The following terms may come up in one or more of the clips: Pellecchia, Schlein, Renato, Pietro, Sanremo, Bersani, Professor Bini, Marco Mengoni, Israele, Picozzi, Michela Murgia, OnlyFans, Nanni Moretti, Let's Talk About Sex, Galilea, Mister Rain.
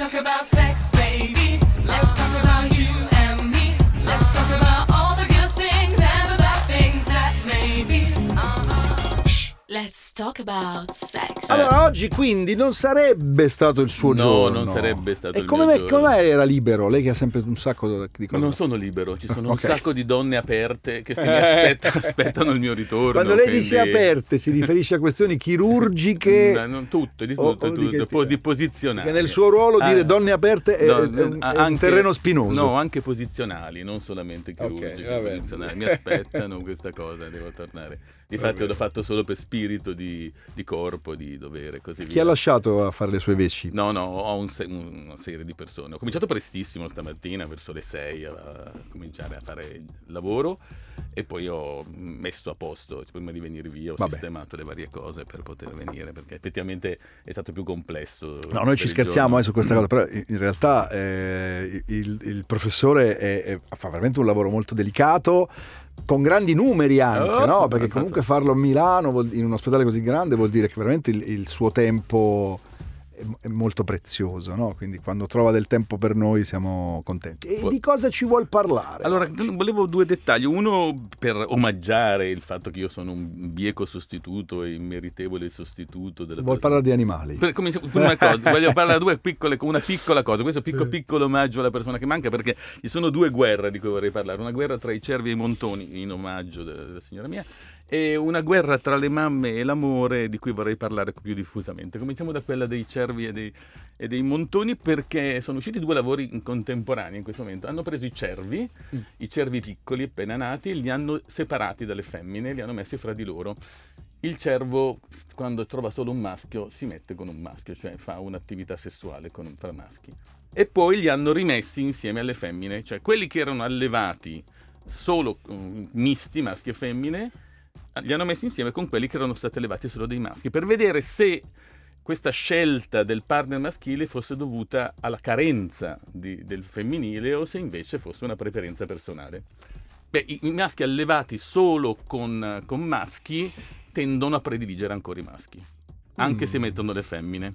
talk about sex, baby. Let's talk about you and me. Let's talk about all the good things and the bad things that maybe. Let's talk about sex. Allora oggi quindi non sarebbe stato il suo giorno. No, non sarebbe stato il mio giorno. E come mai era libero? Lei che ha sempre un sacco di cose. Non sono libero, ci sono un sacco di donne aperte che se ne aspettano il mio ritorno. Quando lei dice aperte si riferisce a questioni chirurgiche? No, non tutto, di tutto, di posizionali. Perché nel suo ruolo dire donne aperte è un terreno spinoso. No, anche posizionali, non solamente chirurgiche, posizionali. Mi aspettano questa cosa, devo tornare. Difatti l'ho fatto solo per spirito. Di corpo, di dovere, così via. Chi ha lasciato a fare le sue veci? No, ho una serie di persone. Ho cominciato prestissimo stamattina, verso le 6, a cominciare a fare il lavoro e poi ho messo a posto, prima di venire via, ho sistemato le varie cose per poter venire, perché effettivamente è stato più complesso. No, noi ci scherziamo su questa cosa, però in realtà il professore fa veramente un lavoro molto delicato, con grandi numeri anche, no? Perché comunque farlo a Milano in un ospedale così grande vuol dire che veramente il suo tempo è molto prezioso, no? Quindi quando trova del tempo per noi siamo contenti. E di cosa ci vuol parlare? Allora, volevo due dettagli. Uno, per omaggiare il fatto che io sono un bieco sostituto e immeritevole sostituto della vuol persona. Parlare di animali. Prima cosa, voglio parlare di una piccola cosa. Questo piccolo omaggio alla persona che manca, perché ci sono due guerre di cui vorrei parlare. Una guerra tra i cervi e i montoni, in omaggio della signora mia, e una guerra tra le mamme e l'amore, di cui vorrei parlare più diffusamente. Cominciamo da quella dei cervi e dei montoni, perché sono usciti due lavori contemporanei in questo momento. Hanno preso i cervi piccoli appena nati, li hanno separati dalle femmine, li hanno messi fra di loro. Il cervo, quando trova solo un maschio, si mette con un maschio, cioè fa un'attività sessuale tra maschi, e poi li hanno rimessi insieme alle femmine, cioè quelli che erano allevati solo misti, maschi e femmine, li hanno messi insieme con quelli che erano stati allevati solo dei maschi, per vedere se questa scelta del partner maschile fosse dovuta alla carenza del femminile o se invece fosse una preferenza personale. Beh, i maschi allevati solo con maschi tendono a prediligere ancora i maschi, anche se mettono le femmine.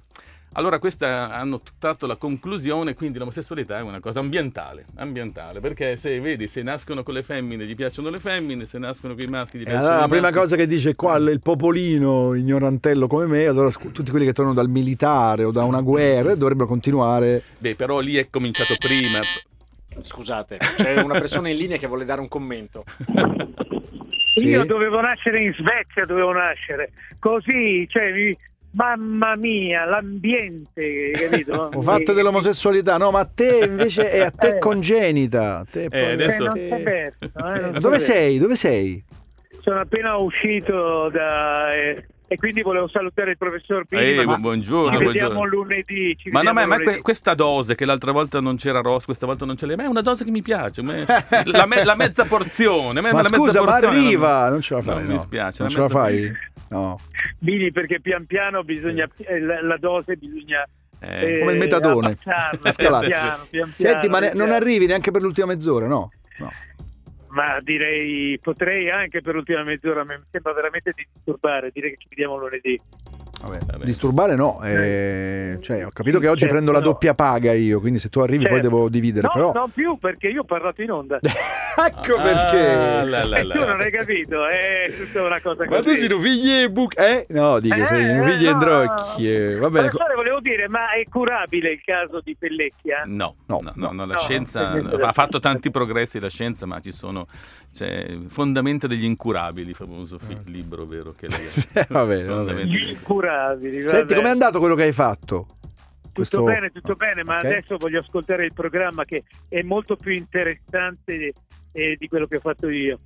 Allora questa hanno tratto la conclusione, quindi l'omosessualità è una cosa ambientale, perché se nascono con le femmine gli piacciono le femmine, se nascono con i maschi gli piacciono allora, i maschi. La prima cosa che dice qua il popolino ignorantello come me, allora tutti quelli che tornano dal militare o da una guerra dovrebbero continuare. Beh, però lì è cominciato prima. Scusate, c'è una persona in linea che vuole dare un commento. Sì? Io dovevo nascere in Svezia, così, cioè mamma mia, l'ambiente, capito? Ho fatto dell'omosessualità, no? Ma a te invece è a te congenita. A te adesso... Dove sei? Sono appena uscito da... E quindi volevo salutare il professor Bini. Buongiorno. Ci vediamo lunedì. Questa dose che l'altra volta non c'era Ross, questa volta non ce l'hai, ma è una dose che mi piace. La mezza porzione. Ma scusa, ma arriva. Non ce la fai. No, mi spiace. Non ce la fai? No. Bini, perché pian piano bisogna la dose bisogna. Come il metadone. Pian piano. Senti, ma non arrivi neanche per l'ultima mezz'ora, no? No. Ma direi potrei anche per l'ultima mezz'ora, mi sembra veramente di disturbare, direi che ci vediamo lunedì. Vabbè. Disturbare no, cioè, ho capito che oggi prendo la doppia paga io, quindi se tu arrivi poi devo dividere. No, però... non più perché io ho parlato in onda. Ecco perché. Tu non hai capito, è tutta una cosa così. Ma tu sei un figlio no, dico, sei un figlio androcchio. Va bene. Volevo dire, ma è curabile il caso di Pellecchia? No, la scienza ha fatto tanti progressi la scienza, ma ci sono fondamenta degli incurabili, famoso libro, vero che lei ha. Va bene. Gli incurabili. Senti, com'è andato quello che hai fatto? Tutto bene, ma adesso voglio ascoltare il programma che è molto più interessante di quello che ho fatto io.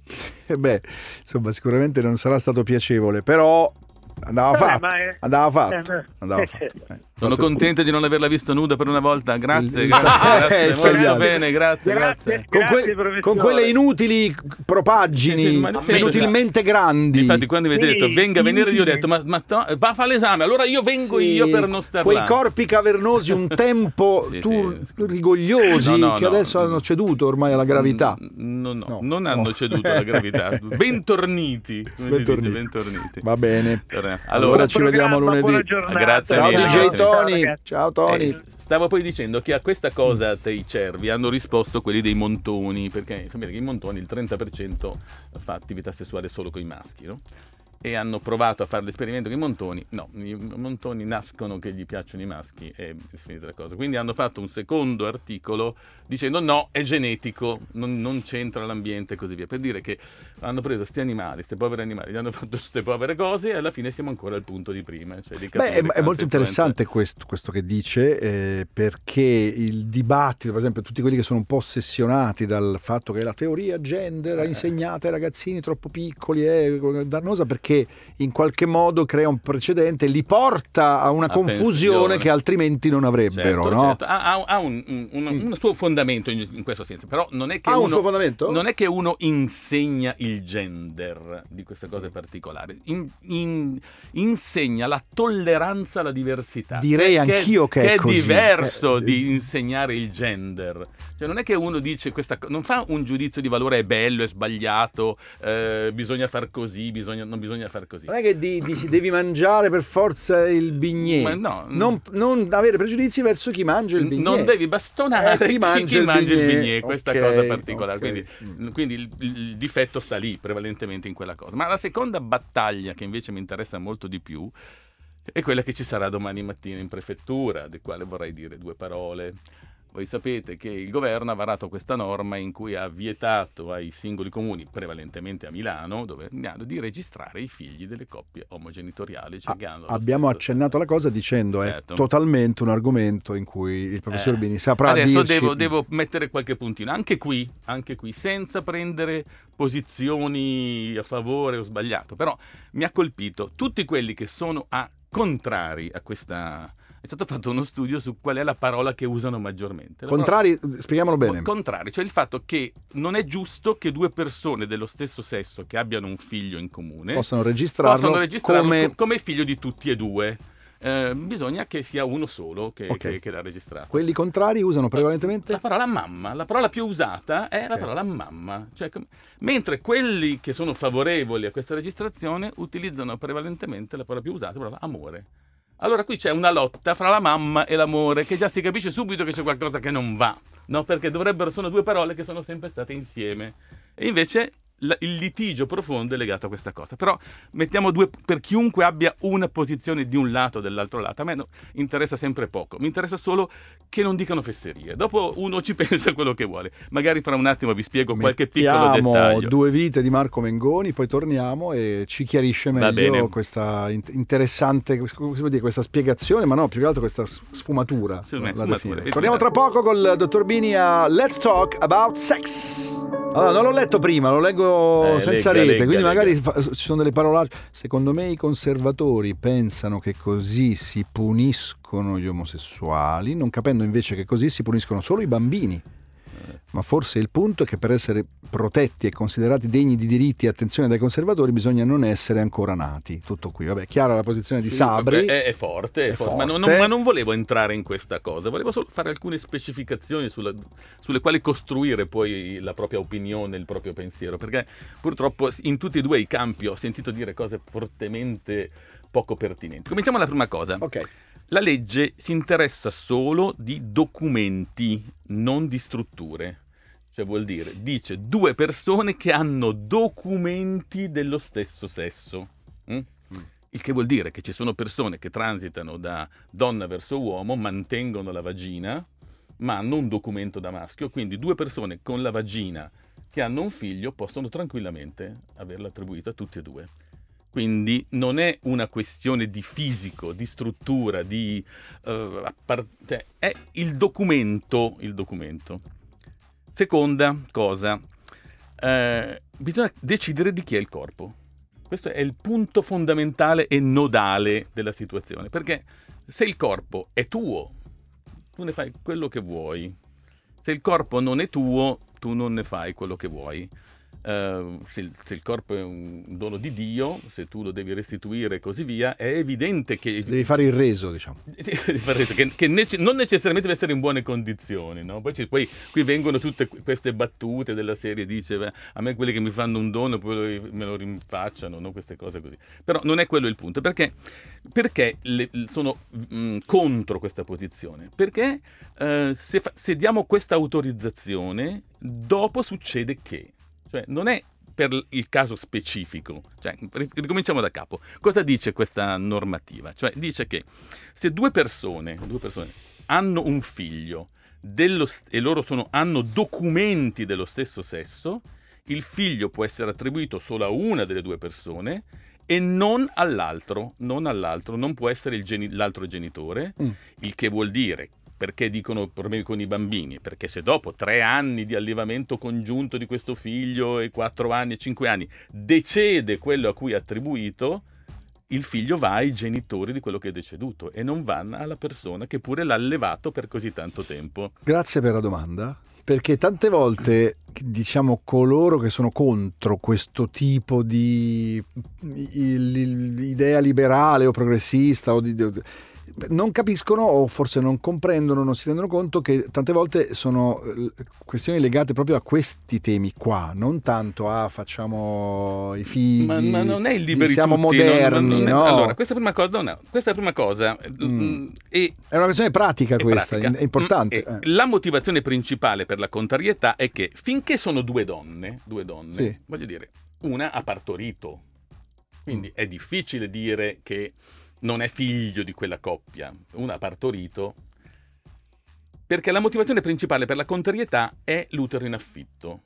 Beh, insomma, sicuramente non sarà stato piacevole, però andava fatto. Sono contento di non averla vista nuda per una volta. Grazie. Molto bene, grazie. Con quelle inutili propaggini inutilmente grandi. Infatti quando avete detto venga a venire io ho detto ma va a fare l'esame, allora io vengo io per non star là. Quei corpi cavernosi un tempo rigogliosi che adesso hanno ceduto ormai alla gravità. Non hanno ceduto alla gravità. Bentorniti. Va bene. Allora, ci vediamo lunedì. Grazie. Ciao mille, DJ Tony. Ciao Tony. Stavo poi dicendo che a questa cosa dei cervi hanno risposto quelli dei montoni, perché sapete che i montoni il 30% fa attività sessuale solo con i maschi, no? E hanno provato a fare l'esperimento con i montoni. No, i montoni nascono che gli piacciono i maschi e finita la cosa. Quindi hanno fatto un secondo articolo dicendo no, è genetico, non c'entra l'ambiente e così via, per dire che hanno preso sti animali, questi poveri animali, gli hanno fatto queste povere cose e alla fine siamo ancora al punto di prima, cioè di capire. Beh, è molto interessante questo che dice, perché il dibattito, per esempio, tutti quelli che sono un po' ossessionati dal fatto che la teoria gender la insegnata ai ragazzini troppo piccoli è dannosa, perché che in qualche modo crea un precedente, li porta a una confusione che altrimenti non avrebbero. Certo, no? Certo. Ha un suo fondamento in questo senso, però non è che uno, un suo fondamento? Non è che uno insegna il gender di queste cose particolari, insegna la tolleranza alla diversità. Direi anch'io che è così. Diverso di insegnare il gender. Cioè, non è che uno dice questa cosa, non fa un giudizio di valore, è bello, è sbagliato, bisogna far così, non bisogna far così. Non è che dici devi mangiare per forza il bignè. No, non avere pregiudizi verso chi mangia il bignè. Non devi bastonare chi mangia il bignè. Questa cosa particolare. Okay. Quindi il difetto sta lì prevalentemente in quella cosa. Ma la seconda battaglia, che invece mi interessa molto di più, è quella che ci sarà domani mattina in prefettura, del quale vorrei dire due parole. Voi sapete che il governo ha varato questa norma in cui ha vietato ai singoli comuni, prevalentemente a Milano, dove di registrare i figli delle coppie omogenitoriali. Abbiamo accennato la cosa dicendo certo. È totalmente un argomento in cui il professor Bini saprà dirci. Adesso devo mettere qualche puntino, anche qui, senza prendere posizioni a favore o sbagliato, però mi ha colpito tutti quelli che sono contrari a questa. È stato fatto uno studio su qual è la parola che usano maggiormente. Spieghiamolo bene. Contrari, cioè il fatto che non è giusto che due persone dello stesso sesso che abbiano un figlio in comune possano registrarlo come figlio di tutti e due. Bisogna che sia uno solo che l'ha registrato. Quelli contrari usano prevalentemente la parola mamma, la parola più usata è la parola mamma, cioè, mentre quelli che sono favorevoli a questa registrazione utilizzano prevalentemente la parola più usata, la parola amore. Allora qui c'è una lotta fra la mamma e l'amore, che già si capisce subito che c'è qualcosa che non va, no? Perché sono due parole che sono sempre state insieme. E invece il litigio profondo è legato a questa cosa. Però mettiamo due, per chiunque abbia una posizione di un lato o dell'altro lato, a me interessa sempre poco, mi interessa solo che non dicano fesserie. Dopo uno ci pensa quello che vuole. Magari fra un attimo vi spiego qualche piccolo dettaglio. Due vite di Marco Mengoni, poi torniamo e ci chiarisce meglio questa interessante, come si può dire, questa spiegazione, ma no, più che altro questa sfumatura. Torniamo tra poco col dottor Bini a Let's Talk About Sex. Allora, non l'ho letto prima, lo leggo senza rete, quindi magari ci sono delle parolacce. Secondo me i conservatori pensano che così si puniscono gli omosessuali, non capendo invece che così si puniscono solo i bambini. Ma forse il punto è che per essere protetti e considerati degni di diritti e attenzione dai conservatori bisogna non essere ancora nati. Tutto qui, vabbè, chiara la posizione di Sabri. È forte. Ma non volevo entrare in questa cosa, volevo solo fare alcune specificazioni sulle quali costruire poi la propria opinione, il proprio pensiero, perché purtroppo in tutti e due i campi ho sentito dire cose fortemente poco pertinenti. Cominciamo dalla prima cosa. Ok. La legge si interessa solo di documenti, non di strutture. Cioè vuol dire, dice due persone che hanno documenti dello stesso sesso. Il che vuol dire che ci sono persone che transitano da donna verso uomo, mantengono la vagina, ma hanno un documento da maschio. Quindi due persone con la vagina che hanno un figlio possono tranquillamente averla attribuita a tutti e due. Quindi non è una questione di fisico, di struttura, è il documento. Seconda cosa, bisogna decidere di chi è il corpo. Questo è il punto fondamentale e nodale della situazione, perché se il corpo è tuo, tu ne fai quello che vuoi. Se il corpo non è tuo, tu non ne fai quello che vuoi. se il corpo è un dono di Dio, se tu lo devi restituire e così via, è evidente che devi fare il reso, diciamo. Non necessariamente deve essere in buone condizioni, no? Poi qui vengono tutte queste battute della serie, dice a me quelli che mi fanno un dono poi me lo rinfacciano, no? Queste cose così. Però non è quello il punto, perché sono contro questa posizione, perché se diamo questa autorizzazione, dopo succede che, cioè non è per il caso specifico, cioè ricominciamo da capo. Cosa dice questa normativa? Cioè dice che se due persone hanno un figlio e loro hanno documenti dello stesso sesso, il figlio può essere attribuito solo a una delle due persone e non all'altro, non può essere l'altro genitore, il che vuol dire, perché dicono problemi con i bambini, perché se dopo 3 anni di allevamento congiunto di questo figlio e 4 anni e 5 anni decede quello a cui è attribuito, il figlio va ai genitori di quello che è deceduto e non va alla persona che pure l'ha allevato per così tanto tempo. Grazie per la domanda, perché tante volte, diciamo, coloro che sono contro questo tipo di idea liberale o progressista o di non capiscono, o forse non comprendono, non si rendono conto che tante volte sono questioni legate proprio a questi temi qua, non tanto a facciamo i figli, ma non è il liberi siamo tutti, moderni, no? Allora, questa è la prima cosa è una questione pratica, è importante. La motivazione principale per la contrarietà è che finché sono due donne, sì, voglio dire, una ha partorito, quindi è difficile dire che non è figlio di quella coppia, una ha partorito, perché la motivazione principale per la contrarietà è l'utero in affitto,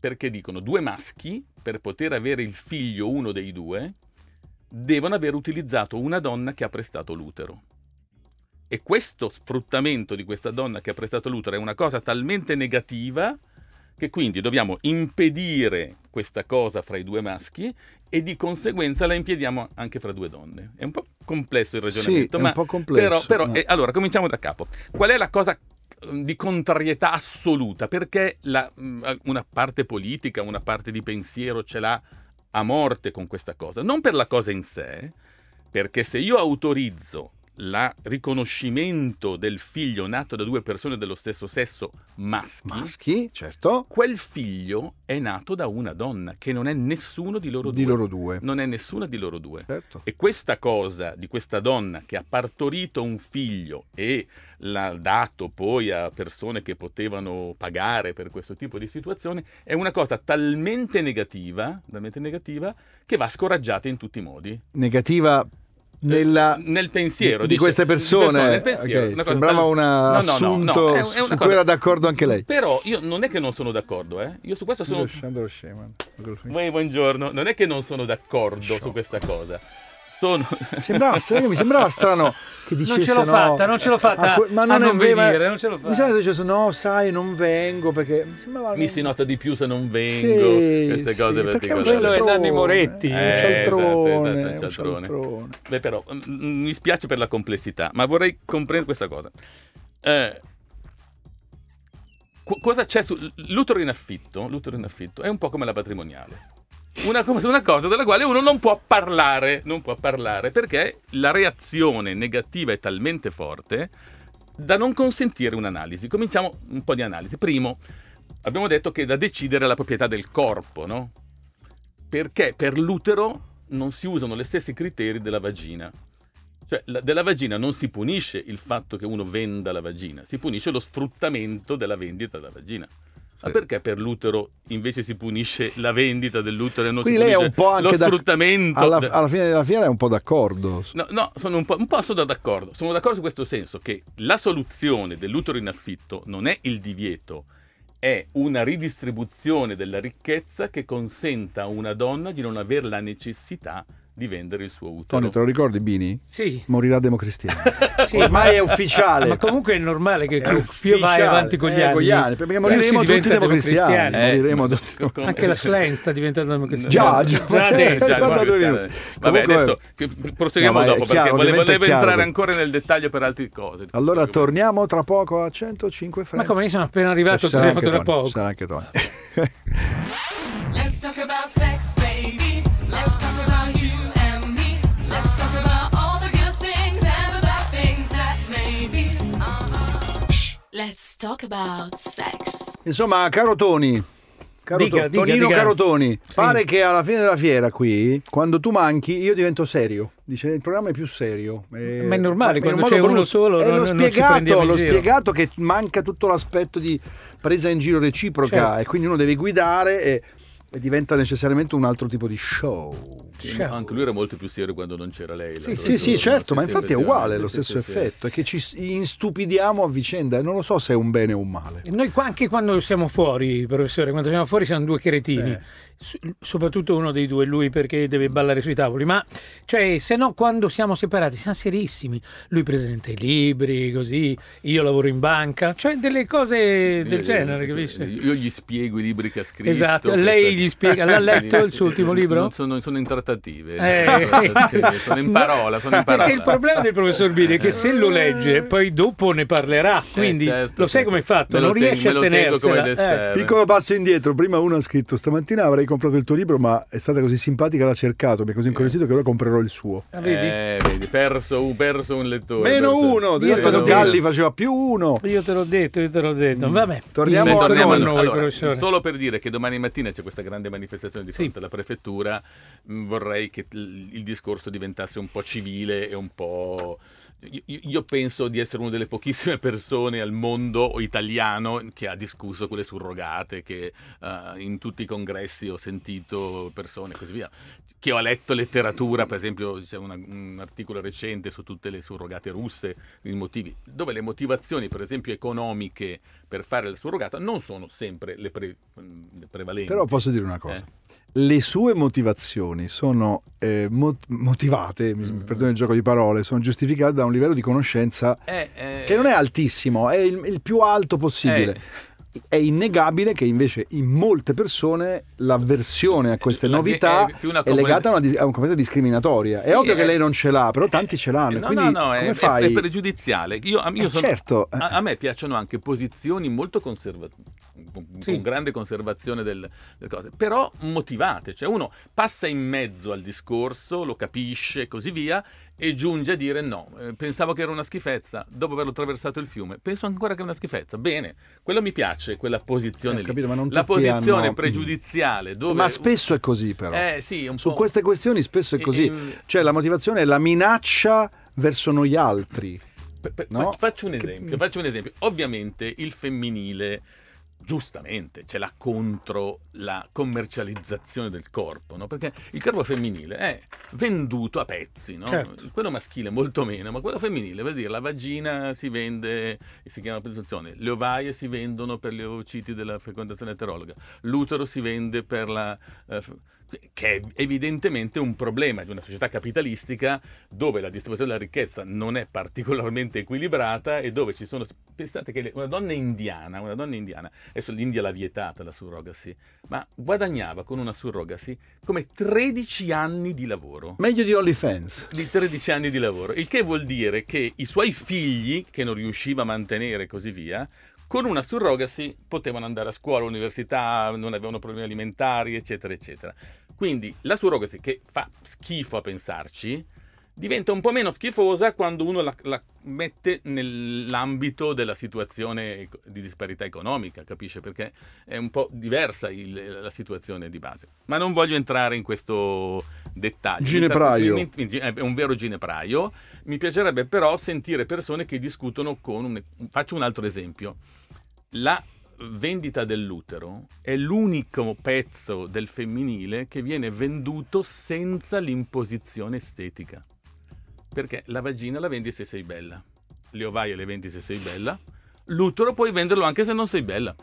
perché dicono due maschi, per poter avere il figlio uno dei due, devono aver utilizzato una donna che ha prestato l'utero. E questo sfruttamento di questa donna che ha prestato l'utero è una cosa talmente negativa che quindi dobbiamo impedire questa cosa fra i due maschi e di conseguenza la impediamo anche fra due donne. È un po' complesso il ragionamento, sì, ma è un po' complesso. Però no. Allora, cominciamo da capo. Qual è la cosa di contrarietà assoluta? Perché una parte politica, una parte di pensiero ce l'ha a morte con questa cosa? Non per la cosa in sé, perché se io autorizzo il riconoscimento del figlio nato da due persone dello stesso sesso maschi, certo, quel figlio è nato da una donna che non è nessuno di loro due. Non è nessuna di loro due. Certo. E questa cosa di questa donna che ha partorito un figlio e l'ha dato poi a persone che potevano pagare per questo tipo di situazione è una cosa talmente negativa che va scoraggiata in tutti i modi. Negativa nel pensiero di queste persone. Okay. Una cosa sembrava un assunto su cui era d'accordo anche lei, però io non è che non sono d'accordo, io su questo sono buongiorno, non è che non sono d'accordo su questa cosa. Mi sembrava strano che dicesse non ce l'ho fatta ma non venire, non ce l'ho fatta. Mi sembra che dicesse no, sai, non vengo, perché mi si nota di più se non vengo, queste cose particolari. Quello è Nanni Moretti, un cialtrone. Beh, però mi spiace per la complessità, ma vorrei comprendere questa cosa. Cosa c'è l'utero in affitto? L'utero in affitto è un po' come la patrimoniale. Una cosa della quale uno non può parlare perché la reazione negativa è talmente forte da non consentire un'analisi. Cominciamo un po' di analisi. Primo, abbiamo detto che è da decidere la proprietà del corpo, no? Perché per l'utero non si usano gli stessi criteri della vagina. Cioè, della vagina non si punisce il fatto che uno venda la vagina, si punisce lo sfruttamento della vendita della vagina. Ma perché per l'utero invece si punisce la vendita dell'utero e non quindi si punisce lo sfruttamento? Alla fine della fiera è un po' d'accordo. No, sono un po' sono d'accordo. Sono d'accordo su questo senso, che la soluzione dell'utero in affitto non è il divieto, è una ridistribuzione della ricchezza che consenta a una donna di non aver la necessità di vendere il suo utero. Tony, te lo ricordi Bini? Sì. Morirà democristiano. Sì. Ormai è ufficiale. Ma comunque è normale che più vai avanti con gli anni, perché moriremo tutti democristiani. Anche la Schlein sta diventando democristiana. Già. Vabbè, adesso proseguiamo dopo, perché volevo entrare ancora nel dettaglio per altre cose. Allora torniamo tra poco a 105 Frenzy. Ma come, io sono appena arrivato, torniamo tra poco. Sarà anche Tony. talk about sex, baby. Let's talk about you and me. Let's talk about all the good things and the bad things that may be. Let's talk about sex. Insomma, caro Toni, dica. Carotoni, sì. Pare che alla fine della fiera qui, quando tu manchi, io divento serio. Dice il programma è più serio. Ma è normale, quando c'è uno solo. E l'ho spiegato che manca tutto l'aspetto di presa in giro reciproca, certo. E quindi uno deve guidare e diventa necessariamente un altro tipo di show. Sì, anche lui era molto più serio quando non c'era lei. Sì, certo, ma infatti è uguale, lo stesso effetto. È che ci instupidiamo a vicenda e non lo so se è un bene o un male. E noi anche quando siamo fuori, professore, quando siamo fuori siamo due cretini. Soprattutto uno dei due, lui perché deve ballare sui tavoli, ma cioè se no quando siamo separati siamo serissimi, lui presenta i libri così, io lavoro in banca, cioè delle cose del genere, capisci? Io gli spiego i libri che ha scritto. Esatto, lei gli spiega, l'ha letto il suo ultimo libro? Non sono in trattative, sono in parola. Perché il problema del professor Bini è che se lo legge poi dopo ne parlerà, quindi certo, lo sai come è fatto, non riesce a tenersela. Piccolo passo indietro, prima uno ha scritto stamattina avrei comprato il tuo libro, ma è stata così simpatica, l'ha cercato, mi è così incuriosito che ora comprerò il suo. Vedi, perso un lettore. Meno uno. Galli faceva più uno. Io te l'ho detto. Vabbè. Torniamo a noi. Allora, solo per dire che domani mattina c'è questa grande manifestazione di fronte alla prefettura. Vorrei che il discorso diventasse un po' civile e un po'. Io penso di essere una delle pochissime persone al mondo italiano che ha discusso quelle surrogate, che in tutti i congressi ho sentito persone e così via, che ho letto letteratura, per esempio c'è un articolo recente su tutte le surrogate russe, i motivi, dove le motivazioni per esempio economiche per fare la surrogata non sono sempre le prevalenti. Però posso dire una cosa. Le sue motivazioni sono motivate, perdono il gioco di parole, sono giustificate da un livello di conoscenza che non è altissimo, è il più alto possibile. È innegabile che invece in molte persone l'avversione a queste novità è legata a una componente discriminatoria. Sì, è ovvio che lei non ce l'ha, però tanti ce l'hanno. Come fai? È pregiudiziale. Certo. A me piacciono anche posizioni molto conservative, con grande conservazione delle cose, però motivate. Cioè uno passa in mezzo al discorso, lo capisce e così via, e giunge a dire no, pensavo che era una schifezza, dopo averlo attraversato il fiume penso ancora che è una schifezza, bene, quello mi piace, quella posizione lì, ma non la posizione pregiudiziale dove... ma spesso è così però su queste questioni spesso è così, cioè la motivazione è la minaccia verso noi altri, no? faccio un esempio, ovviamente il femminile giustamente ce l'ha contro la commercializzazione del corpo, no? Perché il corpo femminile è venduto a pezzi, no? Certo. Quello maschile molto meno, ma quello femminile, vuol dire la vagina si vende, si chiama presunzione, le ovaie si vendono per gli ovociti della fecondazione eterologa, l'utero si vende per la... che è evidentemente un problema di una società capitalistica dove la distribuzione della ricchezza non è particolarmente equilibrata e dove ci sono... Pensate che una donna indiana, adesso l'India l'ha vietata la surrogacy, ma guadagnava con una surrogacy come 13 anni di lavoro. Meglio di OnlyFans. Di 13 anni di lavoro, il che vuol dire che i suoi figli, che non riusciva a mantenere e così via, con una surrogacy potevano andare a scuola, all'università, non avevano problemi alimentari, eccetera, eccetera. Quindi la surrogacy, che fa schifo a pensarci, diventa un po' meno schifosa quando uno la mette nell'ambito della situazione di disparità economica, capisce? Perché è un po' diversa la situazione di base. Ma non voglio entrare in questo dettaglio. Ginepraio. È un vero ginepraio. Mi piacerebbe però sentire persone che discutono con... Faccio un altro esempio. La vendita dell'utero è l'unico pezzo del femminile che viene venduto senza l'imposizione estetica. Perché la vagina la vendi se sei bella, le ovaie le vendi se sei bella, l'utero puoi venderlo anche se non sei bella.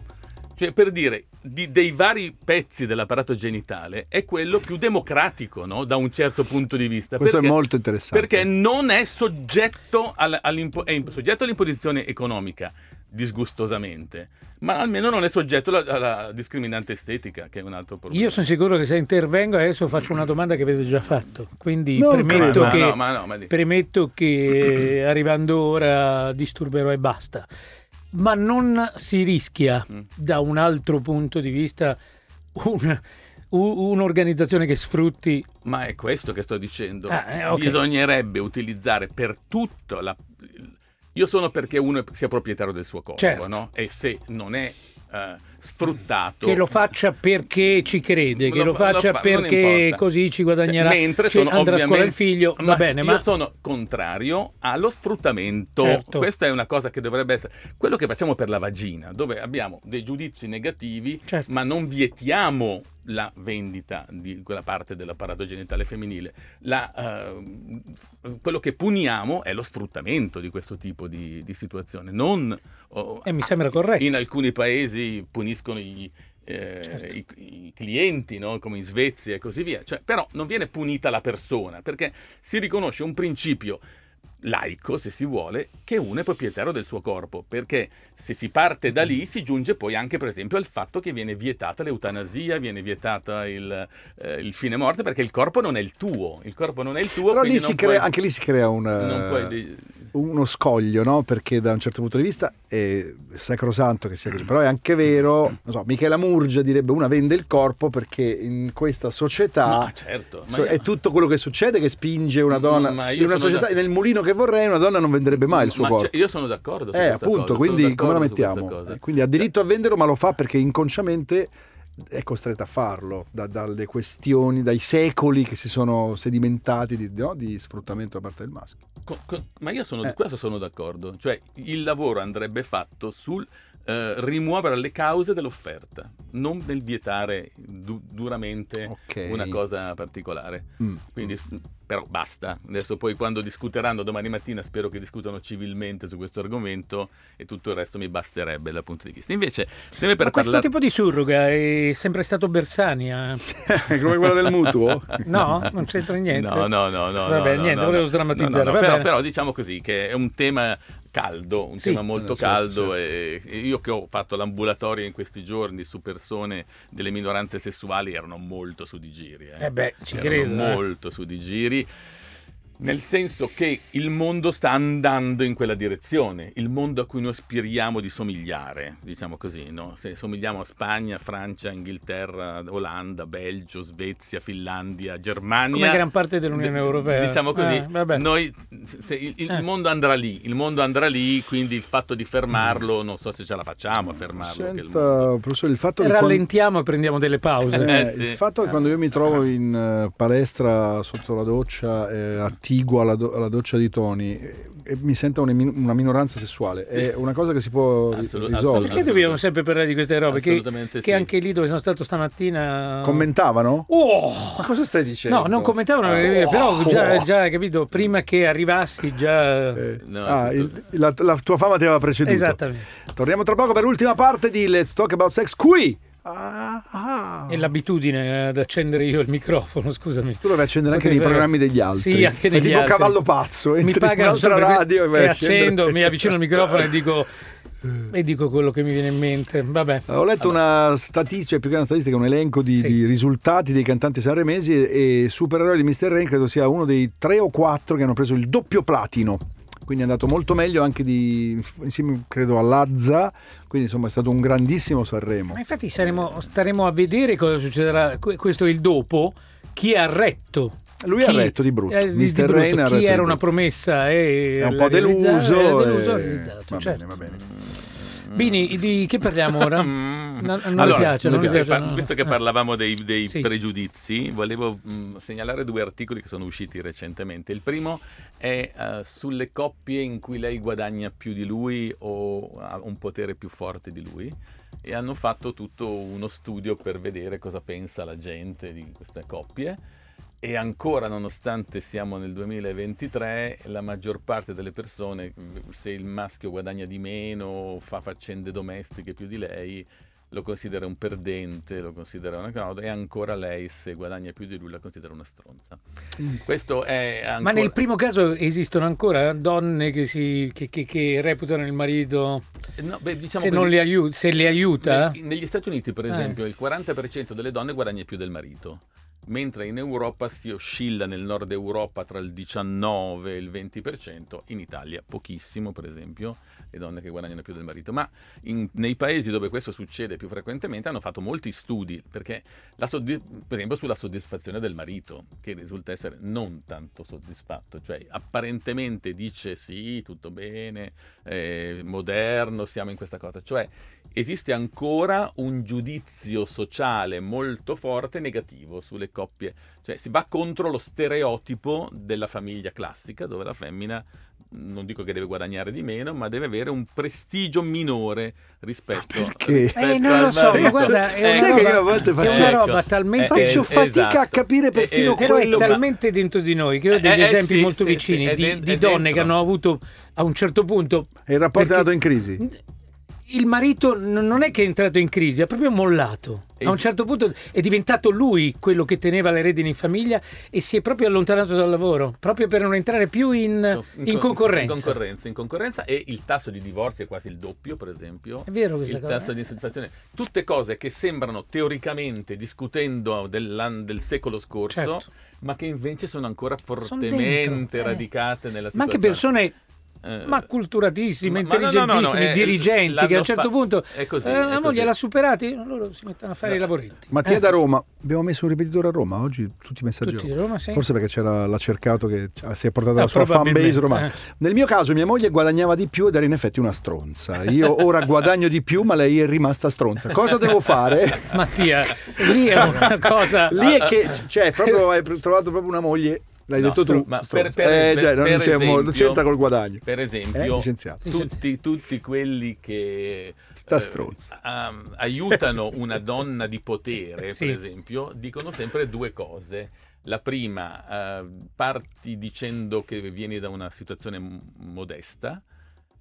Cioè, per dire, dei vari pezzi dell'apparato genitale è quello più democratico, no? Da un certo punto di vista. Questo è molto interessante. Perché non è soggetto è soggetto all'imposizione economica, disgustosamente, ma almeno non è soggetto alla discriminante estetica, che è un altro problema. Io sono sicuro che se intervengo adesso faccio una domanda che avete già fatto, quindi premetto che arrivando ora disturberò e basta, ma non si rischia da un altro punto di vista un'organizzazione che sfrutti... Ma è questo che sto dicendo. Okay. Bisognerebbe utilizzare per tutto la... Io sono perché uno sia proprietario del suo corpo, certo, no? E se non è sfruttato, che lo faccia perché ci crede, che lo faccia perché così ci guadagnerà, cioè, mentre sono andrà a scuola il figlio, va bene. Io sono contrario allo sfruttamento, certo. Questa è una cosa che dovrebbe essere quello che facciamo per la vagina, dove abbiamo dei giudizi negativi, certo, ma non vietiamo la vendita di quella parte dell'apparato genitale femminile. Quello che puniamo è lo sfruttamento di questo tipo di situazione, non mi sembra corretto. In alcuni paesi puniscono certo, i clienti, no? Come in Svezia e così via, cioè, però non viene punita la persona, perché si riconosce un principio laico, se si vuole, che uno è proprietario del suo corpo, perché se si parte da lì si giunge poi anche per esempio al fatto che viene vietata l'eutanasia, viene vietata il fine morte, perché il corpo non è il tuo, però lì anche lì si crea uno scoglio, no? Perché da un certo punto di vista è sacrosanto che sia così, però è anche vero, non so, Michela Murgia direbbe: una vende il corpo, perché in questa società è tutto quello che succede che spinge una donna in una società, nel mulino che vorrei, una donna non venderebbe mai il suo corpo. Io sono d'accordo su questa appunto cosa, quindi come la mettiamo? Quindi ha diritto a venderlo, ma lo fa perché inconsciamente è costretta a farlo dalle questioni, dai secoli che si sono sedimentati di sfruttamento da parte del maschio. Ma io sono di questo sono d'accordo, cioè il lavoro andrebbe fatto sul rimuovere le cause dell'offerta, non nel vietare duramente una cosa particolare. Quindi però basta, adesso poi quando discuteranno domani mattina spero che discutano civilmente su questo argomento, e tutto il resto mi basterebbe dal punto di vista. Invece deve per questo tipo di surroga è sempre stato Bersani come quella del mutuo? No, non c'entra niente. No, vabbè, niente, volevo sdrammatizzare. Però diciamo così che è un tema caldo, tema molto caldo. E io che ho fatto l'ambulatorio in questi giorni su persone delle minoranze sessuali, erano molto su di giri. Ci credo. Molto su di giri, nel senso che il mondo sta andando in quella direzione, il mondo a cui noi aspiriamo di somigliare, diciamo così, no? Se somigliamo a Spagna, Francia, Inghilterra, Olanda, Belgio, Svezia, Finlandia, Germania, come gran parte dell'Unione Europea, diciamo così, noi il mondo andrà lì, quindi il fatto di fermarlo, non so se ce la facciamo a fermarlo. Senta, professore, il fatto rallentiamo e prendiamo delle pause. Sì. Il fatto che quando io mi trovo in palestra sotto la doccia alla doccia di Tony, e mi sento una minoranza sessuale, è una cosa che si può risolvere. Perché dobbiamo sempre parlare di queste robe? Che anche lì dove sono stato stamattina commentavano? Ma cosa stai dicendo? No, non commentavano, però già capito, prima che arrivassi già la tua fama ti aveva preceduto. Esattamente. Torniamo tra poco per l'ultima parte di Let's Talk About Sex qui. È l'abitudine ad accendere io il microfono, scusami. Tu dovevi accendere anche nei programmi degli altri. Sì, anche degli tipo altri. Cavallo pazzo, mi pagano un'altra radio e accendo, mi avvicino al microfono e dico quello che mi viene in mente. Vabbè. Ho letto una statistica, più che una statistica, un elenco di risultati dei cantanti sanremesi, e Supereroi di Mister Rain credo sia uno dei 3 o 4 che hanno preso il doppio platino. Quindi è andato molto meglio anche insieme credo all'Azza, quindi insomma è stato un grandissimo Sanremo. Ma infatti staremo a vedere cosa succederà. Questo è il dopo. Chi ha retto? Lui ha retto di brutto. Mister Rain ha retto. Chi era una promessa è un po' deluso. Va bene. Bini, di che parliamo ora? Non mi piace. Visto che parlavamo dei pregiudizi, volevo segnalare 2 articoli che sono usciti recentemente. Il primo è sulle coppie in cui lei guadagna più di lui o ha un potere più forte di lui, e hanno fatto tutto uno studio per vedere cosa pensa la gente di queste coppie. E ancora, nonostante siamo nel 2023, la maggior parte delle persone, se il maschio guadagna di meno, fa faccende domestiche più di lei, lo considera un perdente, lo considera una cosa, e ancora lei, se guadagna più di lui, la considera una stronza. Questo è ancora... Ma nel primo caso esistono ancora donne che reputano il marito, se le aiuta? Negli Stati Uniti, per esempio, il 40% delle donne guadagna più del marito. mentre in Europa si oscilla nel nord Europa tra il 19 e il 20%, in Italia pochissimo, per esempio, le donne che guadagnano più del marito. Ma nei paesi dove questo succede più frequentemente hanno fatto molti studi, perché per esempio sulla soddisfazione del marito, che risulta essere non tanto soddisfatto, cioè apparentemente dice sì, tutto bene, moderno, siamo in questa cosa, cioè esiste ancora un giudizio sociale molto forte negativo sulle coppie, cioè si va contro lo stereotipo della famiglia classica, dove la femmina, non dico che deve guadagnare di meno, ma deve avere un prestigio minore rispetto non lo so, ma guarda, è una roba talmente faccio fatica a capire perfino quello, però è talmente dentro di noi che io ho degli esempi molto vicini di donne che hanno avuto a un certo punto il rapporto è andato in crisi. Il marito non è che è entrato in crisi, è proprio mollato. A un certo punto è diventato lui quello che teneva le redini in famiglia e si è proprio allontanato dal lavoro, proprio per non entrare più in concorrenza. E il tasso di divorzi è quasi il doppio, per esempio. È vero questa cosa. Il tasso di insoddisfazione. Tutte cose che sembrano teoricamente, discutendo del secolo scorso, certo, ma che invece sono ancora fortemente radicate nella situazione. Ma anche persone... ma culturatissimi, intelligentissimi, dirigenti che a un certo punto la moglie l'ha superata, loro si mettono a fare i lavoretti. Mattia da Roma, abbiamo messo un ripetitore a Roma oggi, tutti i messaggi tutti a Roma. Forse perché l'ha cercato, che si è portata la sua fanbase romana. Nel mio caso mia moglie guadagnava di più ed era in effetti una stronza. Io ora guadagno di più, ma lei è rimasta stronza. Cosa devo fare? Mattia, lì è una cosa... Lì è che proprio hai trovato proprio una moglie... L'hai detto tu, ma non c'entra col guadagno. Per esempio, tutti quelli che aiutano una donna di potere, sì, per esempio, dicono sempre due cose. La prima, parti dicendo che vieni da una situazione modesta.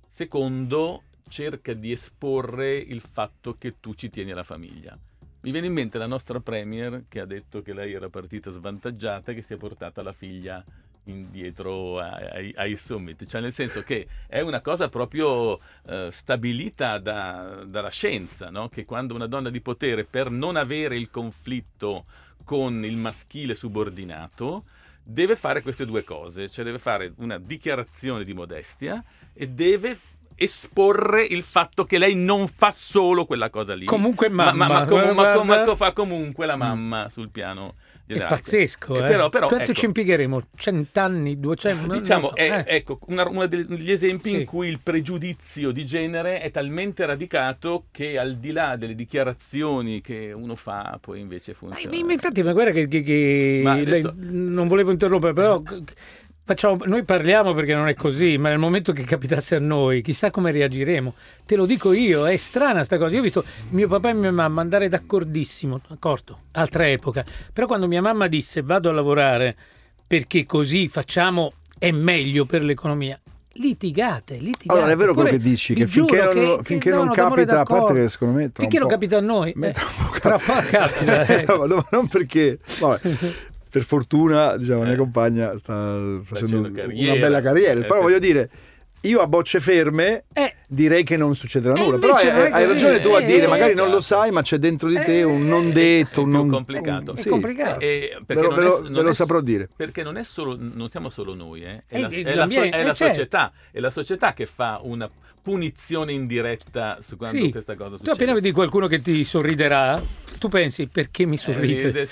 Secondo, cerca di esporre il fatto che tu ci tieni alla famiglia. Mi viene in mente la nostra Premier, che ha detto che lei era partita svantaggiata e che si è portata la figlia indietro ai summit, cioè nel senso che è una cosa proprio stabilita dalla scienza, no? Che quando una donna di potere, per non avere il conflitto con il maschile subordinato, deve fare queste due cose, cioè deve fare una dichiarazione di modestia e deve esporre il fatto che lei non fa solo quella cosa lì. Comunque mamma. Ma fa comunque la mamma sul piano generale. È pazzesco. Però, quanto ci impiegheremo? 100 anni, 200? Diciamo, so. Ecco, uno degli esempi in cui il pregiudizio di genere è talmente radicato che al di là delle dichiarazioni che uno fa, poi invece funziona. Infatti, ma guarda che ma adesso... lei, non volevo interrompere, però... noi parliamo perché non è così, ma nel momento che capitasse a noi, chissà come reagiremo. Te lo dico io, è strana sta cosa. Io ho visto mio papà e mia mamma andare d'accordo, altra epoca. Però quando mia mamma disse vado a lavorare perché così facciamo, è meglio per l'economia. Litigate. Allora è vero quello che dici, che finché non capita, a parte che secondo me finché non capita a noi, tra poco capita. Ma non perché... Vabbè. Per fortuna, diciamo, la mia compagna sta facendo una bella carriera. Però voglio dire, io a bocce ferme direi che non succederà nulla. Però hai ragione tu a dire, magari non lo sai, ma c'è dentro di te un non detto. Complicato. Sì. È complicato. Ve lo saprò dire. Perché non siamo solo noi, è la società che fa una punizione indiretta su quando questa cosa succede. Tu appena vedi qualcuno che ti sorriderà, tu pensi perché mi sorride?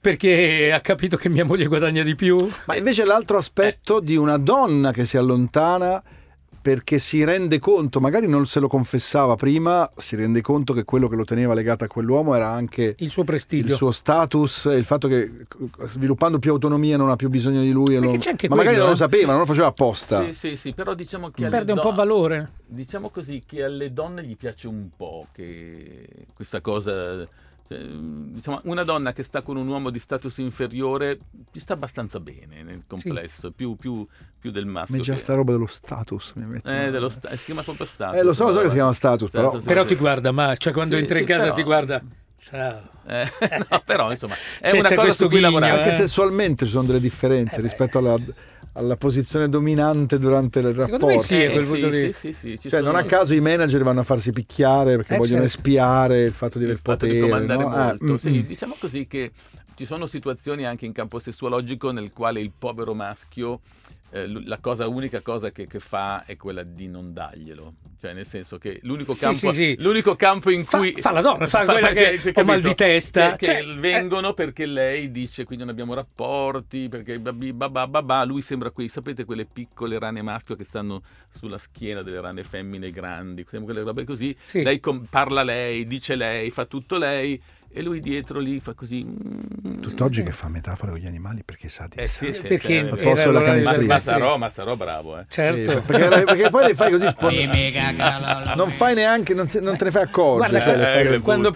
Perché ha capito che mia moglie guadagna di più? Ma invece l'altro aspetto di una donna che si allontana perché si rende conto, magari non se lo confessava prima, si rende conto che quello che lo teneva legato a quell'uomo era anche il suo prestigio, il suo status, il fatto che sviluppando più autonomia non ha più bisogno di lui. Magari non lo sapeva, non lo faceva apposta. Sì, però diciamo che perde un po' valore. Diciamo così che alle donne gli piace un po' che questa cosa... Diciamo, una donna che sta con un uomo di status inferiore ci sta abbastanza bene nel complesso, più del maschio. Ma già sta roba dello status si chiama proprio status. Lo so che si chiama status, però ti guarda, ma cioè quando entri in casa però... ti guarda. Ciao. Però insomma è una cosa su cui lavorare. Anche sessualmente ci sono delle differenze rispetto alla posizione dominante durante il rapporto. Non a caso i manager vanno a farsi picchiare perché vogliono espiare il fatto di aver potere, no? Diciamo così che Ci sono situazioni anche in campo sessuologico nel quale il povero maschio, la cosa unica cosa che fa è quella di non darglielo, cioè nel senso che l'unico campo in cui fa la donna, fa quella che ho mal di testa, che vengono perché lei dice quindi non abbiamo rapporti, perché lui sembra qui, sapete quelle piccole rane maschio che stanno sulla schiena delle rane femmine grandi, quelle robe così, sì. Lei parla lei, dice lei, fa tutto lei. E lui dietro lì fa così. Tutt'oggi che fa metafore con gli animali perché sa di ma sarò bravo, eh. Certo. Sì, perché poi le fai così non fai neanche, non te ne fai accorgere. Quando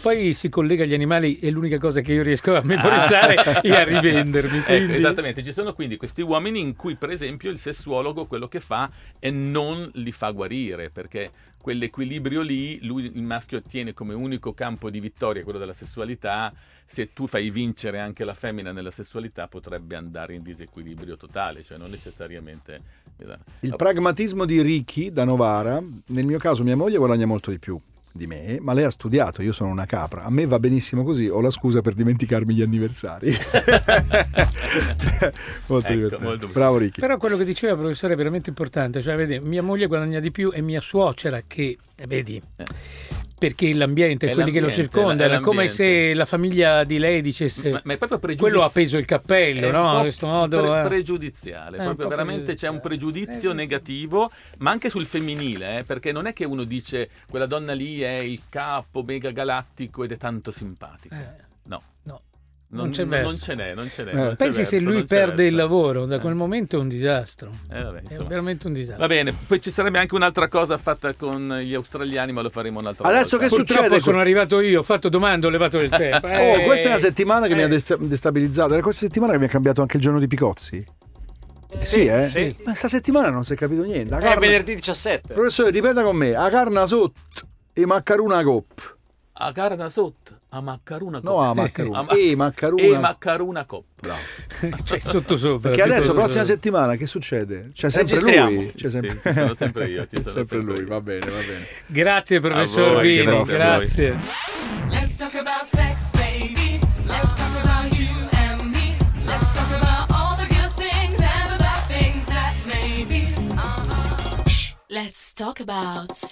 poi si collega agli animali è l'unica cosa che io riesco a memorizzare e a rivendermi. Ecco, esattamente, ci sono quindi questi uomini in cui per esempio il sessuologo quello che fa è non li fa guarire, perché quell'equilibrio lì, lui, il maschio tiene come unico campo di vittoria quello della sessualità. Se tu fai vincere anche la femmina nella sessualità potrebbe andare in disequilibrio totale, cioè non necessariamente. Il pragmatismo di Ricky da Novara, nel mio caso mia moglie guadagna molto di più di me, ma lei ha studiato, io sono una capra, a me va benissimo così, ho la scusa per dimenticarmi gli anniversari. Molto divertente, molto bravo Ricky. Però quello che diceva il professore è veramente importante, cioè vedi, mia moglie guadagna di più e mia suocera che, vedi, perché l'ambiente, quelli che lo circondano, è come se la famiglia di lei dicesse ma è proprio quello ha peso il cappello, no? In questo modo pregiudiziale, proprio veramente c'è un pregiudizio negativo, ma anche sul femminile, perché non è che uno dice quella donna lì è il capo mega galattico ed è tanto simpatica. No. Non ce n'è. Pensi se lui perde il lavoro, da quel momento è un disastro. Vabbè, è veramente un disastro. Va bene, poi ci sarebbe anche un'altra cosa fatta con gli australiani, ma lo faremo un'altra volta. Adesso che succede? Sono arrivato io, ho fatto domande, ho levato del tempo. Questa è una settimana che mi ha destabilizzato. Era questa settimana che mi ha cambiato anche il giorno di Picozzi? Sì. Ma sta settimana non si è capito niente. È venerdì 17. Professore, ripeta con me. A carna sotto e maccaruna cop. A carna sotto. A maccaruna coppa. No, a maccaruna. E maccaruna coppa. Cioè, sotto sopra. Perché adesso, prossima settimana, che succede? C'è sempre lui. Sì, sono sempre io. Ci sono sempre lui. Va bene. Grazie, professor Bini. Grazie. Let's talk about sex, baby. Let's talk about you and me. Let's talk about all the good things and the bad things that maybe. Let's talk about sex.